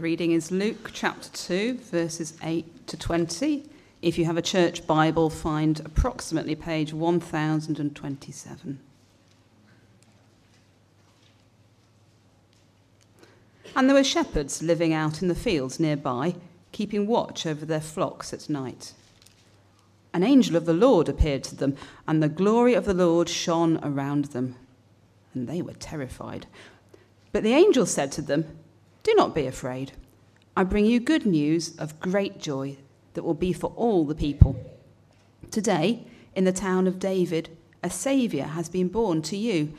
The reading is Luke chapter 2, verses 8 to 20. If you have a church Bible, find approximately page 1027. And there were shepherds living out in the fields nearby, keeping watch over their flocks at night. An angel of the Lord appeared to them, and the glory of the Lord shone around them, and they were terrified. But the angel said to them, "Do not be afraid. I bring you good news of great joy that will be for all the people. Today, in the town of David, a Saviour has been born to you.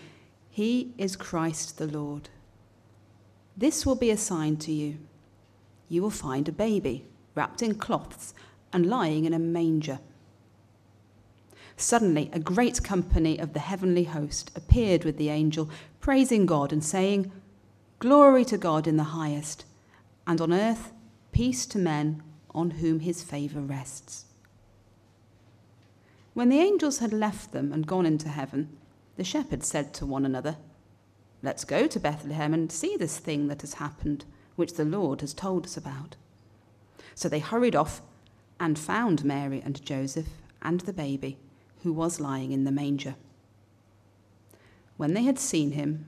He is Christ the Lord. This will be a sign to you. You will find a baby wrapped in cloths and lying in a manger." Suddenly, a great company of the heavenly host appeared with the angel, praising God and saying, "Glory to God in the highest, and on earth peace to men on whom his favour rests." When the angels had left them and gone into heaven, the shepherds said to one another, "Let's go to Bethlehem and see this thing that has happened, which the Lord has told us about." So they hurried off and found Mary and Joseph and the baby, who was lying in the manger. When they had seen him,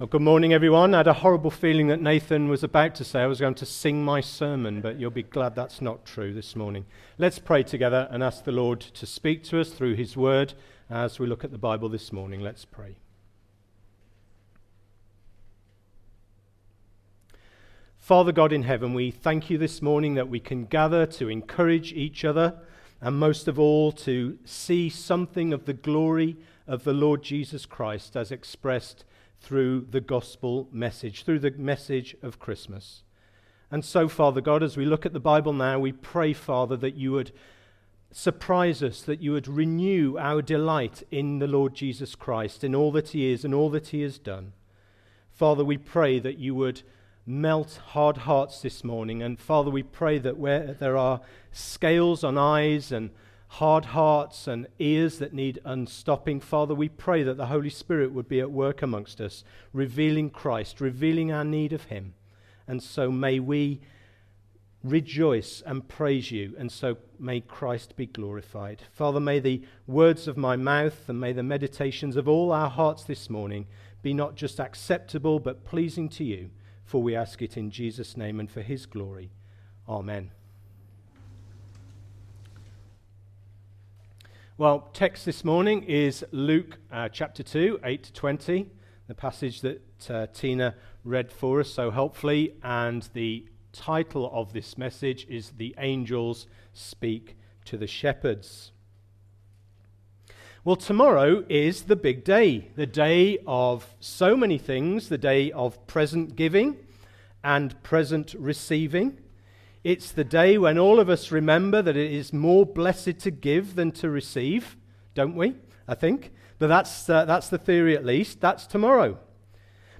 Well, good morning, everyone. I had a horrible feeling that Nathan was about to say I was going to sing my sermon, but you'll be glad that's not true this morning. Let's pray together and ask the Lord to speak to us through his word as we look at the Bible this morning. Let's pray. Father God in heaven, we thank you this morning that we can gather to encourage each other and most of all to see something of the glory of the Lord Jesus Christ as expressed through the gospel message, through the message of Christmas. And so, Father God, as we look at the Bible now, we pray, Father, that you would surprise us, that you would renew our delight in the Lord Jesus Christ, in all that he is and all that he has done. Father, we pray that you would melt hard hearts this morning. And Father, we pray that where there are scales on eyes and hard hearts and ears that need unstopping, Father, we pray that the Holy Spirit would be at work amongst us, revealing Christ, revealing our need of him. And so may we rejoice and praise you, and so may Christ be glorified. Father, may the words of my mouth and may the meditations of all our hearts this morning be not just acceptable but pleasing to you. For we ask it in Jesus' name and for his glory. Amen. Well, text this morning is Luke chapter 2, 8 to 20, the passage that Tina read for us so helpfully, and the title of this message is "The Angels Speak to the Shepherds." Well, tomorrow is the big day, the day of so many things, the day of present giving and present receiving. It's the day when all of us remember that it is more blessed to give than to receive, don't we? I think. But that's the theory at least. That's tomorrow.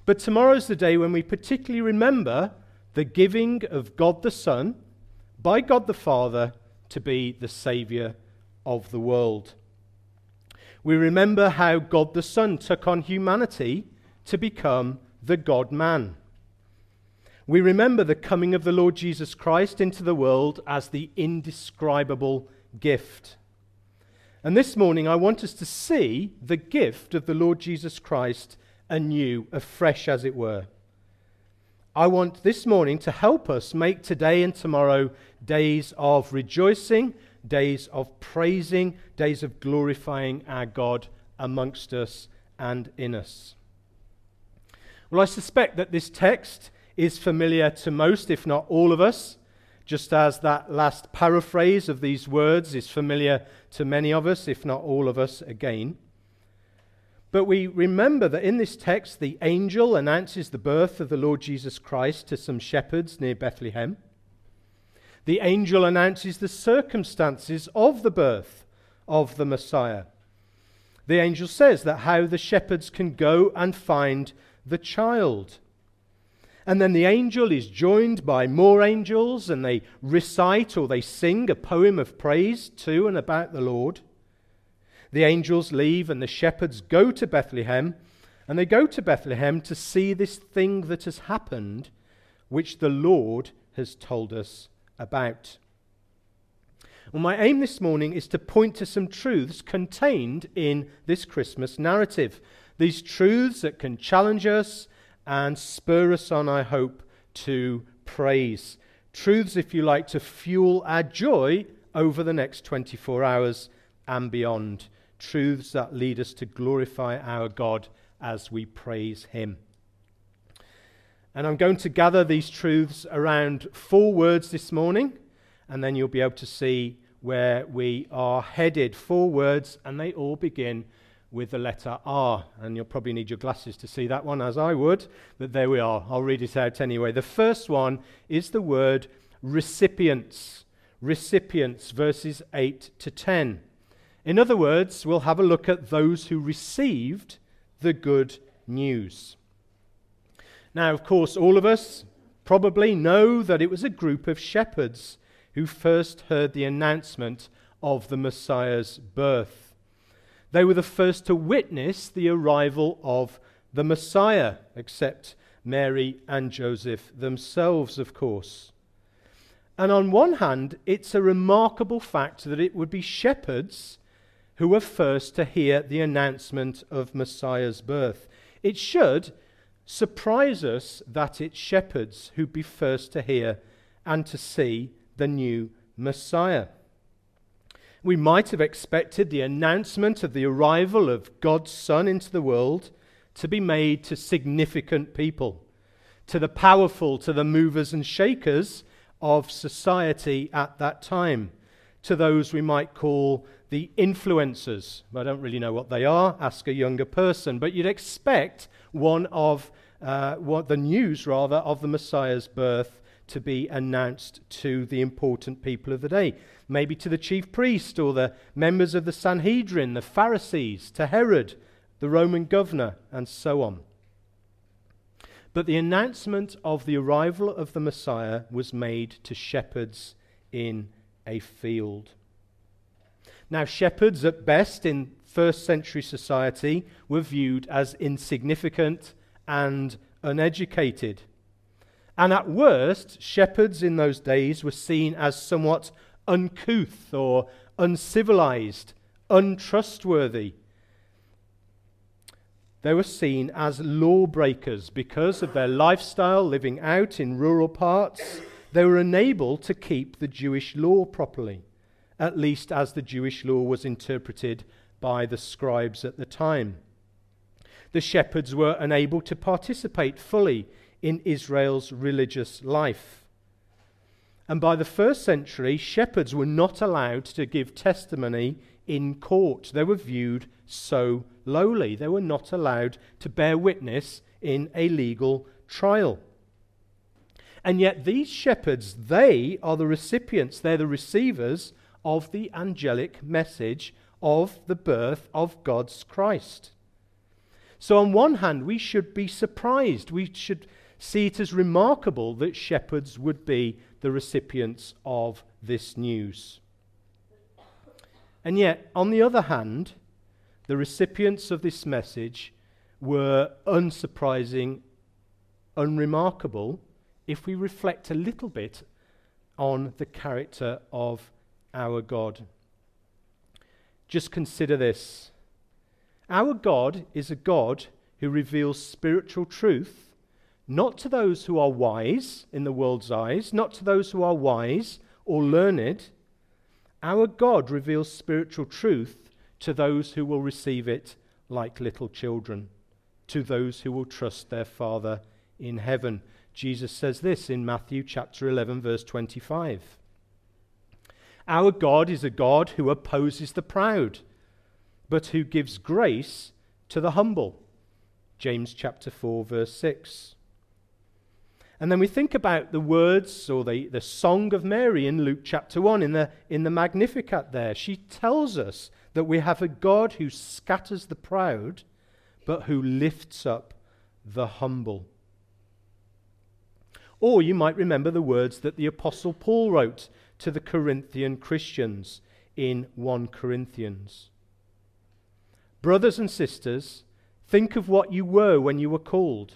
But tomorrow's the day when we particularly remember the giving of God the Son by God the Father to be the Saviour of the world. We remember how God the Son took on humanity to become the God-man. We remember the coming of the Lord Jesus Christ into the world as the indescribable gift. And this morning I want us to see the gift of the Lord Jesus Christ anew, afresh as it were. I want this morning to help us make today and tomorrow days of rejoicing, days of praising, days of glorifying our God amongst us and in us. Well, I suspect that this text is familiar to most, if not all of us, just as that last paraphrase of these words is familiar to many of us, if not all of us again. But we remember that in this text, the angel announces the birth of the Lord Jesus Christ to some shepherds near Bethlehem. The angel announces the circumstances of the birth of the Messiah. The angel says that how the shepherds can go and find the child. And then the angel is joined by more angels, and they recite or they sing a poem of praise to and about the Lord. The angels leave and the shepherds go to Bethlehem, and they go to Bethlehem to see this thing that has happened, which the Lord has told us about. Well, my aim this morning is to point to some truths contained in this Christmas narrative. These truths that can challenge us and spur us on, I hope, to praise. Truths, if you like, to fuel our joy over the next 24 hours and beyond. Truths that lead us to glorify our God as we praise Him. And I'm going to gather these truths around four words this morning, and then you'll be able to see where we are headed. Four words, and they all begin with the letter R, and you'll probably need your glasses to see that one, as I would, but there we are. I'll read it out anyway. The first one is the word recipients. Recipients, verses 8 to 10. In other words, we'll have a look at those who received the good news. Now, of course, all of us probably know that it was a group of shepherds who first heard the announcement of the Messiah's birth. They were the first to witness the arrival of the Messiah, except Mary and Joseph themselves, of course. And on one hand, it's a remarkable fact that it would be shepherds who were first to hear the announcement of Messiah's birth. It should surprise us that it's shepherds who'd be first to hear and to see the new Messiah. We might have expected the announcement of the arrival of God's Son into the world to be made to significant people, to the powerful, to the movers and shakers of society at that time, to those we might call the influencers. I don't really know what they are, ask a younger person, but you'd expect one of the news of the Messiah's birth to be announced to the important people of the day. Maybe to the chief priest or the members of the Sanhedrin, the Pharisees, to Herod, the Roman governor, and so on. But the announcement of the arrival of the Messiah was made to shepherds in a field. Now, shepherds at best in first century society were viewed as insignificant and uneducated. And at worst, shepherds in those days were seen as somewhat uncouth or uncivilized, untrustworthy. They were seen as lawbreakers because of their lifestyle, living out in rural parts. They were unable to keep the Jewish law properly, at least as the Jewish law was interpreted by the scribes at the time. The shepherds were unable to participate fully in Israel's religious life. And by the first century, shepherds were not allowed to give testimony in court. They were viewed so lowly. They were not allowed to bear witness in a legal trial. And yet these shepherds, they are the recipients, they're the receivers of the angelic message of the birth of God's Christ. So on one hand, we should be surprised. We should see it as remarkable that shepherds would be the recipients of this news. And yet, on the other hand, the recipients of this message were unsurprising, unremarkable, if we reflect a little bit on the character of our God. Just consider this. Our God is a God who reveals spiritual truth, not to those who are wise in the world's eyes, not to those who are wise or learned. Our God reveals spiritual truth to those who will receive it like little children, to those who will trust their Father in heaven. Jesus says this in Matthew chapter 11, verse 25. Our God is a God who opposes the proud, but who gives grace to the humble. James chapter 4, verse 6. And then we think about the words or the song of Mary in Luke chapter 1, in the Magnificat there. She tells us that we have a God who scatters the proud, but who lifts up the humble. Or you might remember the words that the Apostle Paul wrote to the Corinthian Christians in 1 Corinthians. Brothers and sisters, think of what you were when you were called.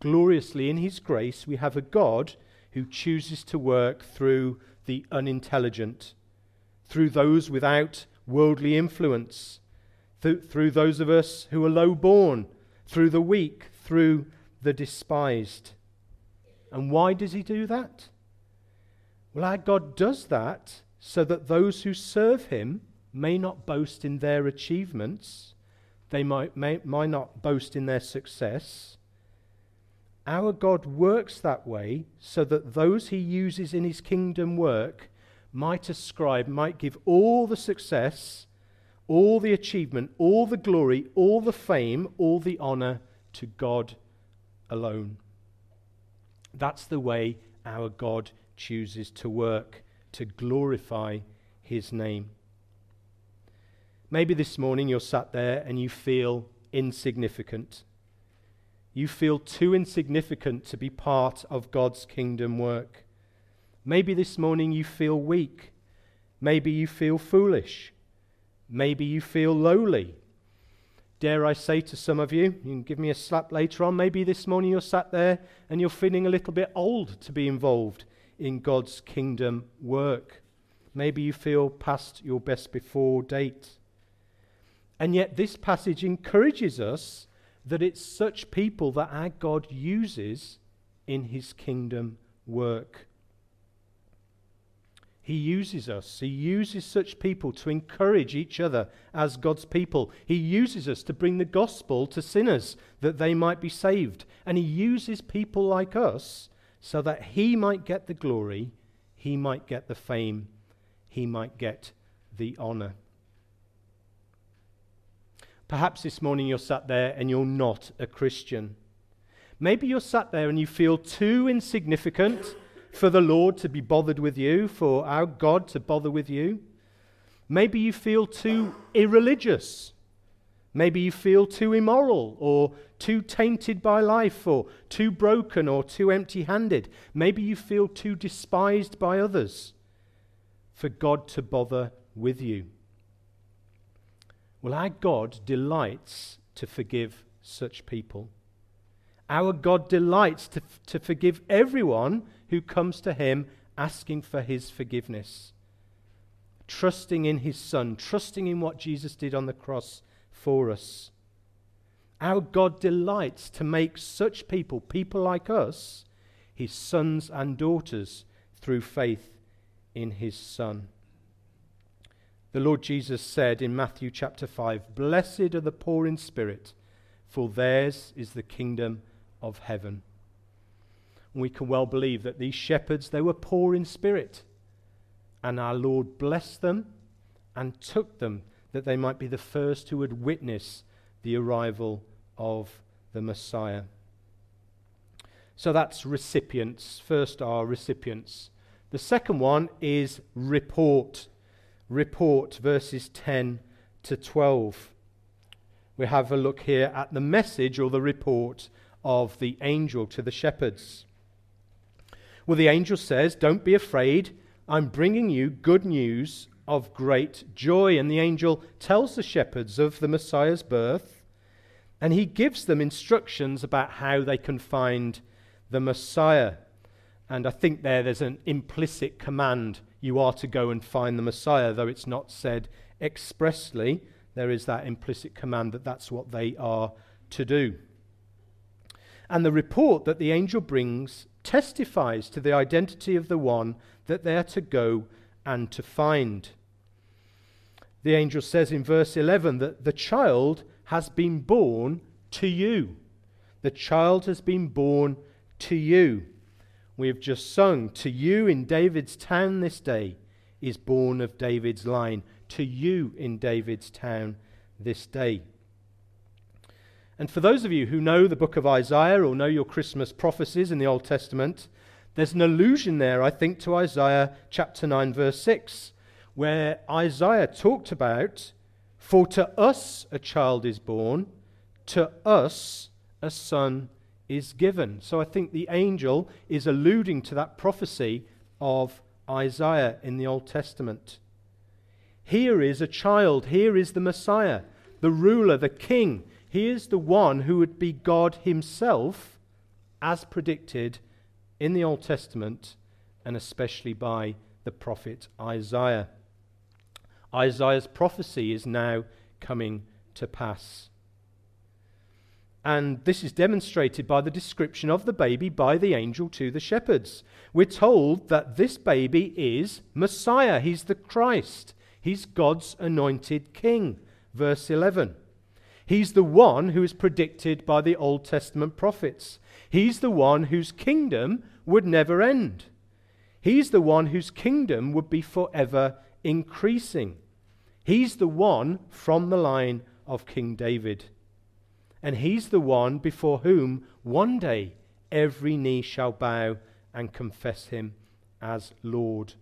Gloriously, in his grace, we have a God who chooses to work through the unintelligent, through those without worldly influence, through those of us who are low-born, through the weak, through the despised. And why does he do that? Well, our God does that so that those who serve him may not boast in their achievements, they might not boast in their success. Our God works that way so that those he uses in his kingdom work might give all the success, all the achievement, all the glory, all the fame, all the honor to God alone. That's the way our God chooses to work, to glorify his name. Maybe this morning you're sat there and you feel insignificant. You feel too insignificant to be part of God's kingdom work. Maybe this morning you feel weak. Maybe you feel foolish. Maybe you feel lowly. Dare I say to some of you, you can give me a slap later on, maybe this morning you're sat there and you're feeling a little bit old to be involved in God's kingdom work. Maybe you feel past your best before date. And yet this passage encourages us that it's such people that our God uses in his kingdom work. He uses us. He uses such people to encourage each other as God's people. He uses us to bring the gospel to sinners that they might be saved. And he uses people like us so that he might get the glory, he might get the fame, he might get the honor. Perhaps this morning you're sat there and you're not a Christian. Maybe you're sat there and you feel too insignificant for the Lord to be bothered with you, for our God to bother with you. Maybe you feel too irreligious. Maybe you feel too immoral or too tainted by life or too broken or too empty-handed. Maybe you feel too despised by others for God to bother with you. Well, our God delights to forgive such people. Our God delights to forgive everyone who comes to him asking for his forgiveness, trusting in his Son, trusting in what Jesus did on the cross for us. Our God delights to make such people like us, his sons and daughters through faith in his Son. The Lord Jesus said in Matthew chapter 5, "Blessed are the poor in spirit, for theirs is the kingdom of heaven." And we can well believe that these shepherds, they were poor in spirit. And our Lord blessed them and took them that they might be the first who would witness the arrival of the Messiah. So that's recipients. First are recipients. The second one is report. Report, verses 10 to 12. We have a look here at the message or the report of the angel to the shepherds. Well, the angel says, "Don't be afraid, I'm bringing you good news of great joy." And the angel tells the shepherds of the Messiah's birth, and he gives them instructions about how they can find the Messiah. And I think there's an implicit command. You are to go and find the Messiah, though it's not said expressly. There is that implicit command that's what they are to do. And the report that the angel brings testifies to the identity of the one that they are to go and to find. The angel says in verse 11 that the child has been born to you. The child has been born to you. We have just sung, to you in David's town this day is born of David's line. To you in David's town this day. And for those of you who know the book of Isaiah or know your Christmas prophecies in the Old Testament, there's an allusion there, I think, to Isaiah chapter 9, verse 6, where Isaiah talked about, for to us a child is born, to us a son is given. So I think the angel is alluding to that prophecy of Isaiah in the Old Testament. Here is a child, here is the Messiah, the ruler, the king. He is the one who would be God himself, as predicted in the Old Testament, and especially by the prophet Isaiah. Isaiah's prophecy is now coming to pass. And this is demonstrated by the description of the baby by the angel to the shepherds. We're told that this baby is Messiah. He's the Christ. He's God's anointed king. Verse 11. He's the one who is predicted by the Old Testament prophets. He's the one whose kingdom would never end. He's the one whose kingdom would be forever increasing. He's the one from the line of King David. And he's the one before whom one day every knee shall bow and confess him as Lord.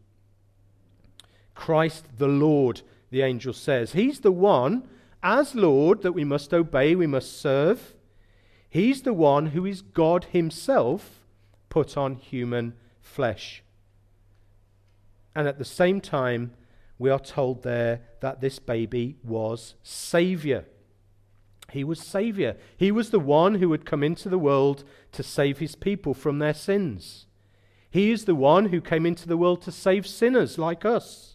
Christ the Lord, the angel says. He's the one as Lord that we must obey, we must serve. He's the one who is God himself put on human flesh. And at the same time, we are told there that this baby was Saviour. He was Saviour. He was the one who would come into the world to save his people from their sins. He is the one who came into the world to save sinners like us.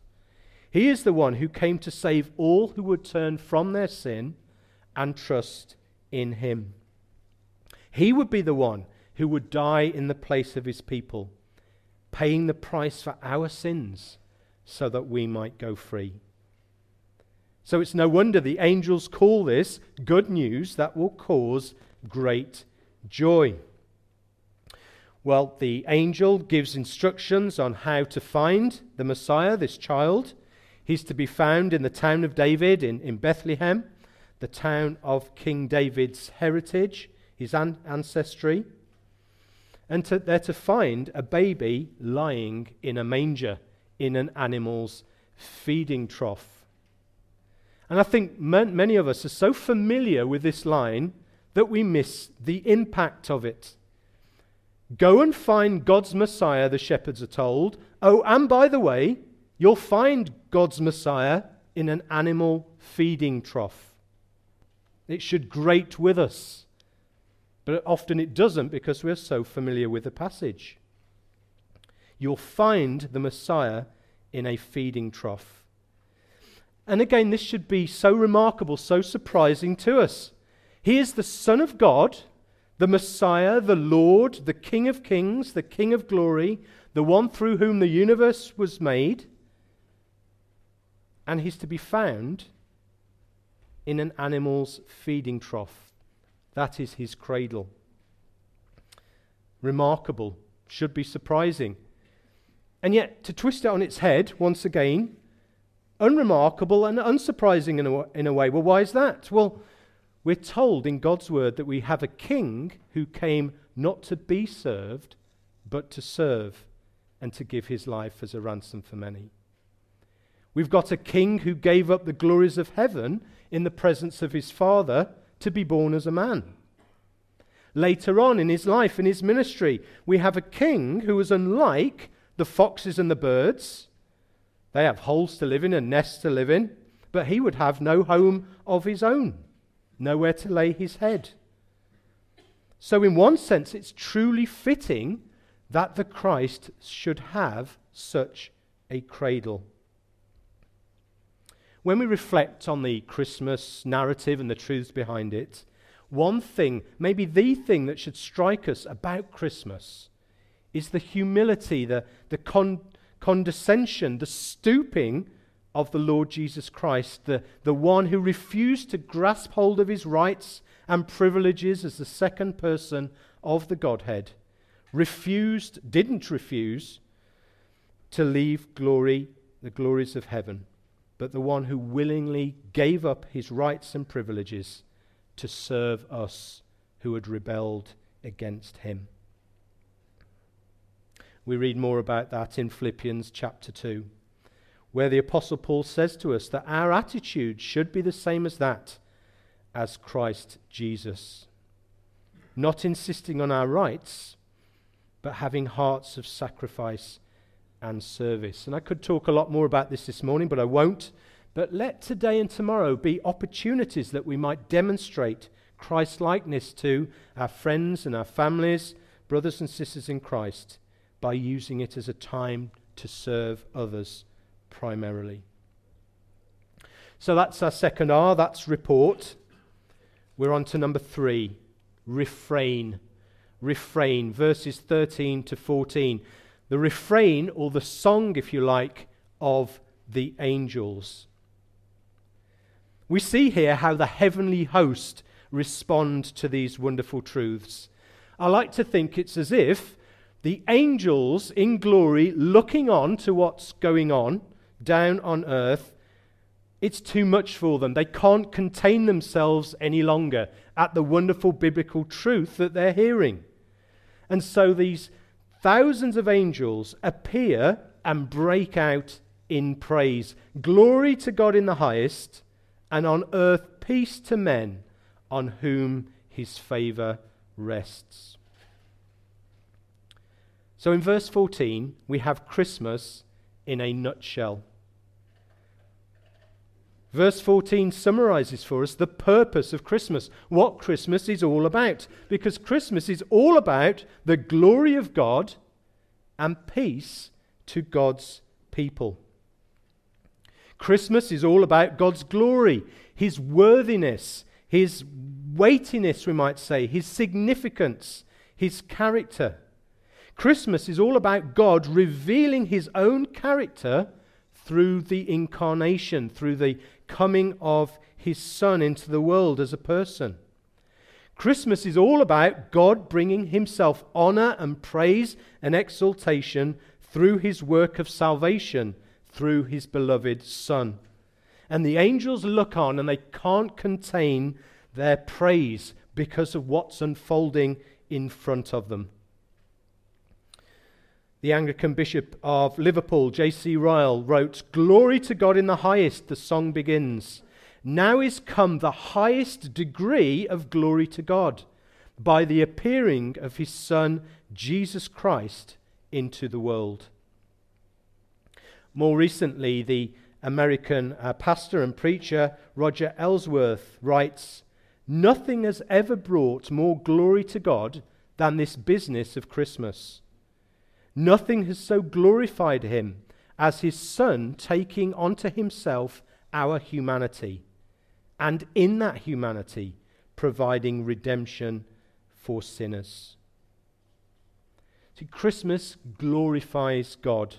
He is the one who came to save all who would turn from their sin and trust in him. He would be the one who would die in the place of his people, paying the price for our sins so that we might go free. So it's no wonder the angels call this good news that will cause great joy. Well, the angel gives instructions on how to find the Messiah, this child. He's to be found in the town of David, in Bethlehem, the town of King David's heritage, his ancestry. And they're to find a baby lying in a manger, in an animal's feeding trough. And I think many of us are so familiar with this line that we miss the impact of it. Go and find God's Messiah, the shepherds are told. Oh, and by the way, you'll find God's Messiah in an animal feeding trough. It should grate with us, but often it doesn't because we're so familiar with the passage. You'll find the Messiah in a feeding trough. And again, this should be so remarkable, so surprising to us. He is the Son of God, the Messiah, the Lord, the King of Kings, the King of Glory, the one through whom the universe was made. And he's to be found in an animal's feeding trough. That is his cradle. Remarkable. Should be surprising. And yet, to twist it on its head, once again, unremarkable and unsurprising in a way. Well, why is that? Well, we're told in God's word that we have a king who came not to be served, but to serve and to give his life as a ransom for many. We've got a king who gave up the glories of heaven in the presence of his Father to be born as a man. Later on in his life, in his ministry, we have a king who is unlike the foxes and the birds. They have holes to live in and nests to live in, but he would have no home of his own, nowhere to lay his head. So in one sense, it's truly fitting that the Christ should have such a cradle. When we reflect on the Christmas narrative and the truths behind it, one thing, maybe the thing that should strike us about Christmas is the humility, the condescension, the stooping of the Lord Jesus Christ, the one who refused to grasp hold of his rights and privileges as the second person of the Godhead, didn't refuse to leave the glories of heaven, but the one who willingly gave up his rights and privileges to serve us who had rebelled against him. We read more about that in Philippians chapter 2, where the Apostle Paul says to us that our attitude should be the same as that, as Christ Jesus, not insisting on our rights, but having hearts of sacrifice and service. And I could talk a lot more about this morning, but I won't. But let today and tomorrow be opportunities that we might demonstrate Christ-likeness to our friends and our families, brothers and sisters in Christ, by using it as a time to serve others primarily. So that's our second R, that's report. We're on to number 3, refrain. Refrain, verses 13 to 14. The refrain, or the song, if you like, of the angels. We see here how the heavenly host respond to these wonderful truths. I like to think it's as if the angels in glory looking on to what's going on down on earth, it's too much for them. They can't contain themselves any longer at the wonderful biblical truth that they're hearing. And so these thousands of angels appear and break out in praise. Glory to God in the highest, and on earth peace to men on whom his favor rests. So in verse 14, we have Christmas in a nutshell. Verse 14 summarizes for us the purpose of Christmas, what Christmas is all about, because Christmas is all about the glory of God and peace to God's people. Christmas is all about God's glory, his worthiness, his weightiness, we might say, his significance, his character. Christmas is all about God revealing his own character through the incarnation, through the coming of his Son into the world as a person. Christmas is all about God bringing himself honor and praise and exaltation through his work of salvation, through his beloved Son. And the angels look on and they can't contain their praise because of what's unfolding in front of them. The Anglican Bishop of Liverpool, J.C. Ryle, wrote, "Glory to God in the highest," the song begins. "Now is come the highest degree of glory to God, by the appearing of his Son, Jesus Christ, into the world." More recently, the American pastor and preacher Roger Ellsworth writes, "Nothing has ever brought more glory to God than this business of Christmas. Nothing has so glorified him as his Son taking onto himself our humanity, and in that humanity providing redemption for sinners." See, Christmas glorifies God.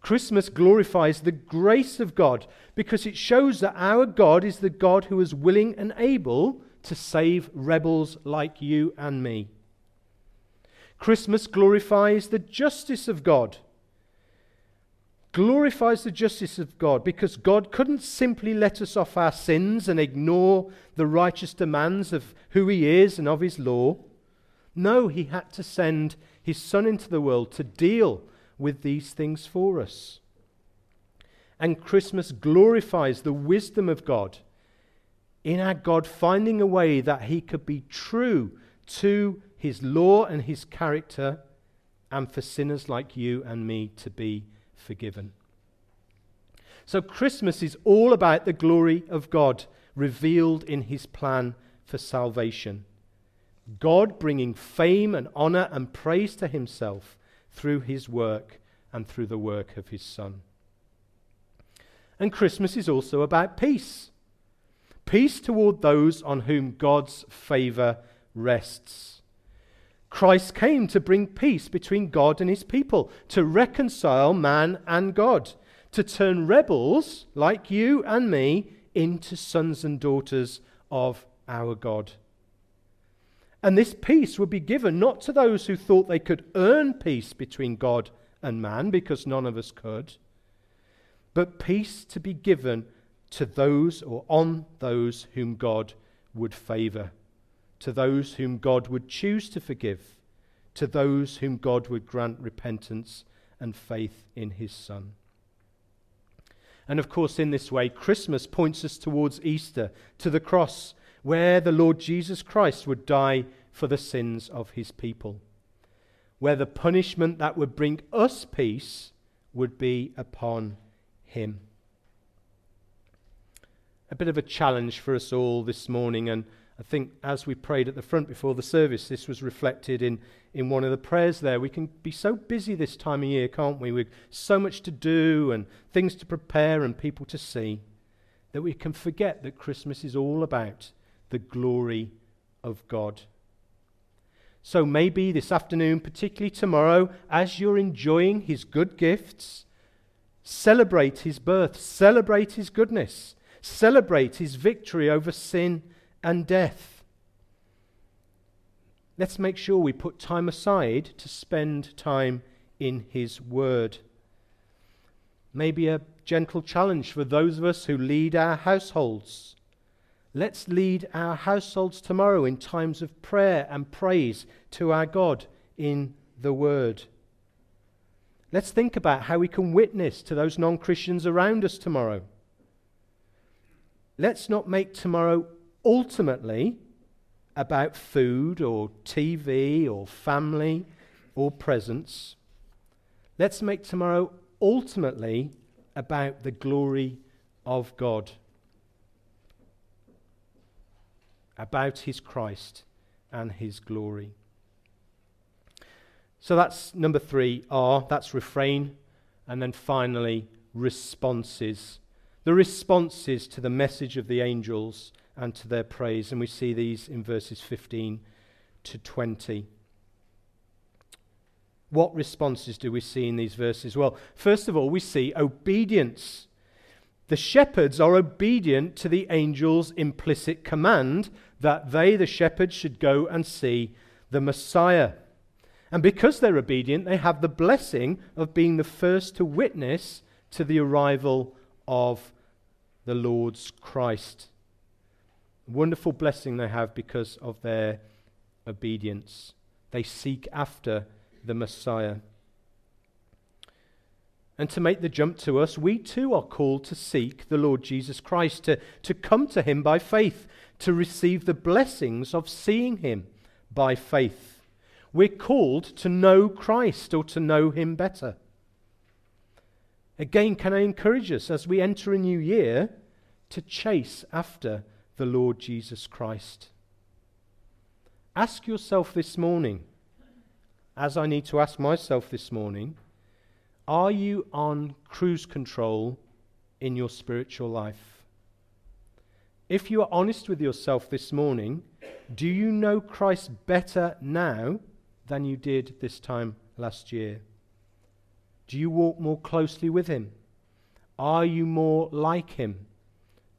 Christmas glorifies the grace of God because it shows that our God is the God who is willing and able to save rebels like you and me. Christmas glorifies the justice of God. Glorifies the justice of God because God couldn't simply let us off our sins and ignore the righteous demands of who he is and of his law. No, he had to send his Son into the world to deal with these things for us. And Christmas glorifies the wisdom of God in our God finding a way that he could be true to his law and his character, and for sinners like you and me to be forgiven. So Christmas is all about the glory of God revealed in his plan for salvation. God bringing fame and honor and praise to himself through his work and through the work of his Son. And Christmas is also about peace. Peace toward those on whom God's favor rests. Christ came to bring peace between God and his people, to reconcile man and God, to turn rebels like you and me into sons and daughters of our God. And this peace would be given not to those who thought they could earn peace between God and man, because none of us could, but peace to be given to those or on those whom God would favor, to those whom God would choose to forgive, to those whom God would grant repentance and faith in his Son. And of course, in this way, Christmas points us towards Easter, to the cross, where the Lord Jesus Christ would die for the sins of his people, where the punishment that would bring us peace would be upon him. A bit of a challenge for us all this morning, and I think as we prayed at the front before the service, this was reflected in one of the prayers there. We can be so busy this time of year, can't we? We've so much to do and things to prepare and people to see, that we can forget that Christmas is all about the glory of God. So maybe this afternoon, particularly tomorrow, as you're enjoying his good gifts, celebrate his birth, celebrate his goodness, celebrate his victory over sin and death. Let's make sure we put time aside to spend time in his word. Maybe a gentle challenge for those of us who lead our households. Let's lead our households tomorrow in times of prayer and praise to our God in the word. Let's think about how we can witness to those non-Christians around us tomorrow. Let's not make tomorrow ultimately about food or TV or family or presents. Let's make tomorrow ultimately about the glory of God, about his Christ and his glory. So that's number 3, R, that's refrain, and then finally responses. The responses to the message of the angels and to their praise. And we see these in verses 15 to 20. What responses do we see in these verses? Well, first of all, we see obedience. The shepherds are obedient to the angels' implicit command that they, the shepherds, should go and see the Messiah. And because they're obedient, they have the blessing of being the first to witness to the arrival of the Lord's Christ. Wonderful blessing they have because of their obedience. They seek after the Messiah. And to make the jump to us, we too are called to seek the Lord Jesus Christ, to come to him by faith, to receive the blessings of seeing him by faith. We're called to know Christ, or to know him better. Again, can I encourage us as we enter a new year to chase after the Lord Jesus Christ? Ask yourself this morning, as I need to ask myself this morning, are you on cruise control in your spiritual life? If you are honest with yourself this morning, do you know Christ better now than you did this time last year? Do you walk more closely with him? Are you more like him?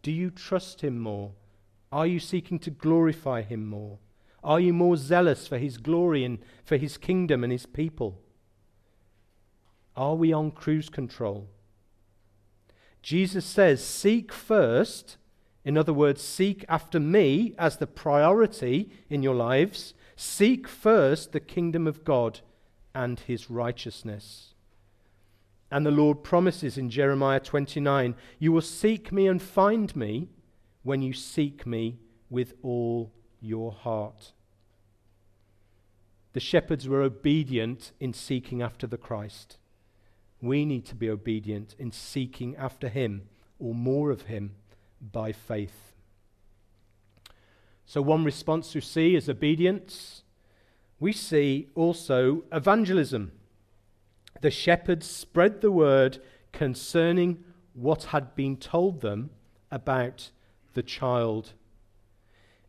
Do you trust him more? Are you seeking to glorify him more? Are you more zealous for his glory and for his kingdom and his people? Are we on cruise control? Jesus says, seek first, in other words, seek after me as the priority in your lives. Seek first the kingdom of God and his righteousness. And the Lord promises in Jeremiah 29, you will seek me and find me when you seek me with all your heart. The shepherds were obedient in seeking after the Christ. We need to be obedient in seeking after him, or more of him, by faith. So one response we see is obedience. We see also evangelism. The shepherds spread the word concerning what had been told them about the child.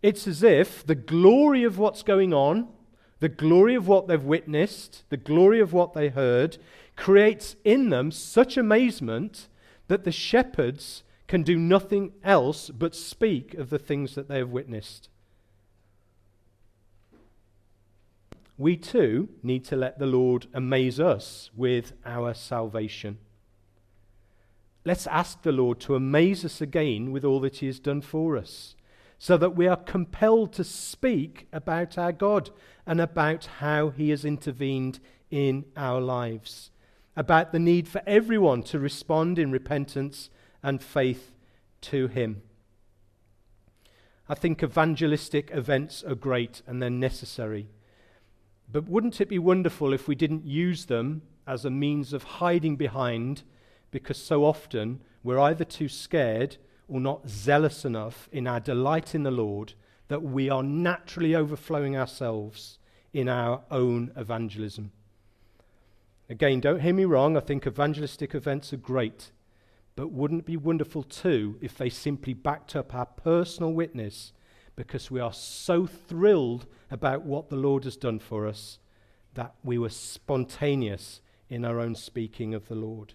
It's as if the glory of what's going on, the glory of what they've witnessed, the glory of what they heard, creates in them such amazement that the shepherds can do nothing else but speak of the things that they have witnessed. We too need to let the Lord amaze us with our salvation. Let's ask the Lord to amaze us again with all that He has done for us, so that we are compelled to speak about our God and about how He has intervened in our lives, about the need for everyone to respond in repentance and faith to Him. I think evangelistic events are great and they're necessary. But wouldn't it be wonderful if we didn't use them as a means of hiding behind, because so often we're either too scared or not zealous enough in our delight in the Lord that we are naturally overflowing ourselves in our own evangelism. Again, don't hear me wrong, I think evangelistic events are great. But wouldn't it be wonderful too if they simply backed up our personal witness, because we are so thrilled about what the Lord has done for us that we were spontaneous in our own speaking of the Lord.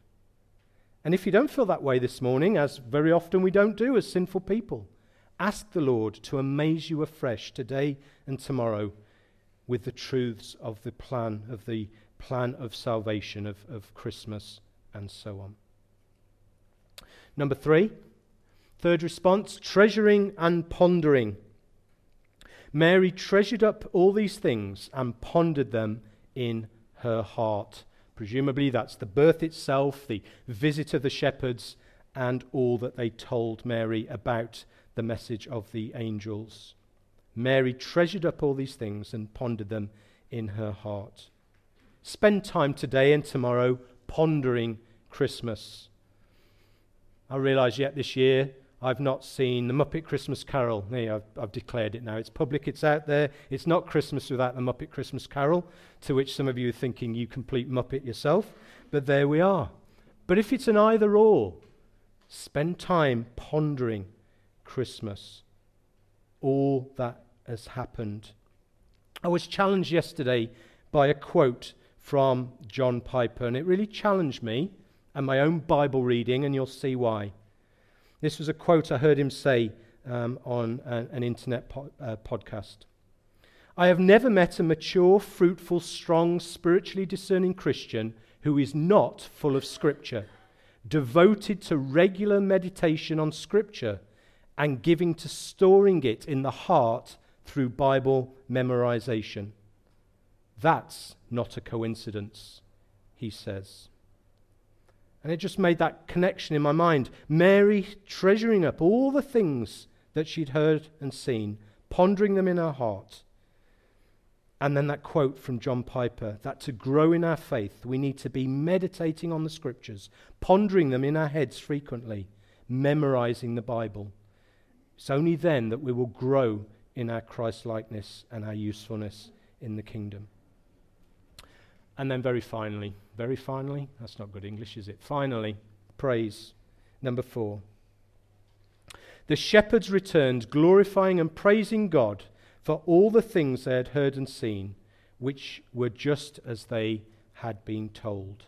And if you don't feel that way this morning, as very often we don't do as sinful people, ask the Lord to amaze you afresh today and tomorrow with the truths of the plan of salvation, of Christmas, and so on. Number three, third response, treasuring and pondering. Mary treasured up all these things and pondered them in her heart. Presumably that's the birth itself, the visit of the shepherds, and all that they told Mary about the message of the angels. Mary treasured up all these things and pondered them in her heart. Spend time today and tomorrow pondering Christmas. I realise yet this year I've not seen the Muppet Christmas Carol. Hey, I've declared it now. It's public. It's out there. It's not Christmas without the Muppet Christmas Carol, to which some of you are thinking you complete Muppet yourself. But there we are. But if it's an either or, spend time pondering Christmas, all that has happened. I was challenged yesterday by a quote from John Piper, and it really challenged me and my own Bible reading, and you'll see why. This was a quote I heard him say on an internet podcast. I have never met a mature, fruitful, strong, spiritually discerning Christian who is not full of Scripture, devoted to regular meditation on Scripture and giving to storing it in the heart through Bible memorization. That's not a coincidence, he says. And it just made that connection in my mind. Mary treasuring up all the things that she'd heard and seen, pondering them in her heart. And then that quote from John Piper, that to grow in our faith, we need to be meditating on the Scriptures, pondering them in our heads frequently, memorizing the Bible. It's only then that we will grow in our Christ-likeness and our usefulness in the kingdom. And then very finally, that's not good English, is it? Finally, praise. Number four. The shepherds returned, glorifying and praising God for all the things they had heard and seen, which were just as they had been told.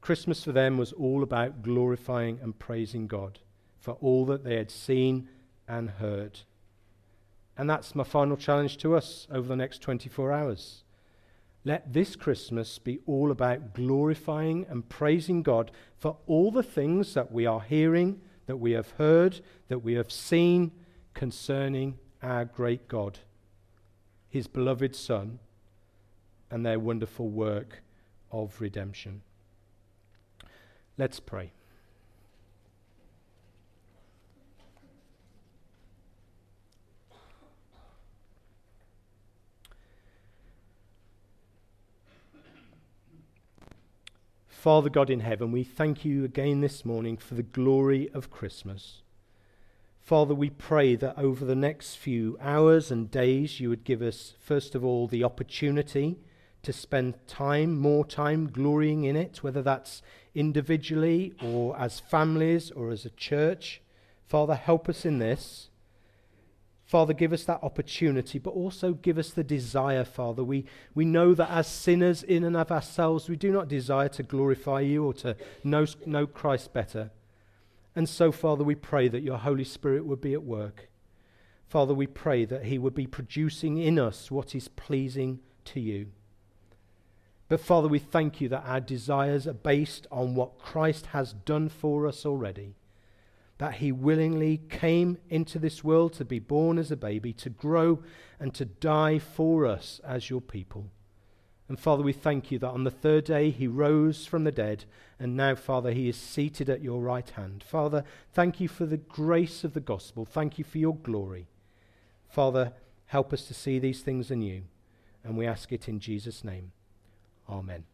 Christmas for them was all about glorifying and praising God for all that they had seen and heard. And that's my final challenge to us over the next 24 hours. Let this Christmas be all about glorifying and praising God for all the things that we are hearing, that we have heard, that we have seen concerning our great God, His beloved Son, and their wonderful work of redemption. Let's pray. Father God in heaven, we thank you again this morning for the glory of Christmas. Father, we pray that over the next few hours and days you would give us, first of all, the opportunity to spend time, more time, glorying in it, whether that's individually or as families or as a church. Father, help us in this. Father, give us that opportunity, but also give us the desire, Father. We know that as sinners in and of ourselves, we do not desire to glorify you or to know Christ better. And so, Father, we pray that your Holy Spirit would be at work. Father, we pray that he would be producing in us what is pleasing to you. But, Father, we thank you that our desires are based on what Christ has done for us already. That he willingly came into this world to be born as a baby, to grow and to die for us as your people. And Father, we thank you that on the third day he rose from the dead, and now, Father, he is seated at your right hand. Father, thank you for the grace of the gospel. Thank you for your glory. Father, help us to see these things anew, and we ask it in Jesus' name. Amen.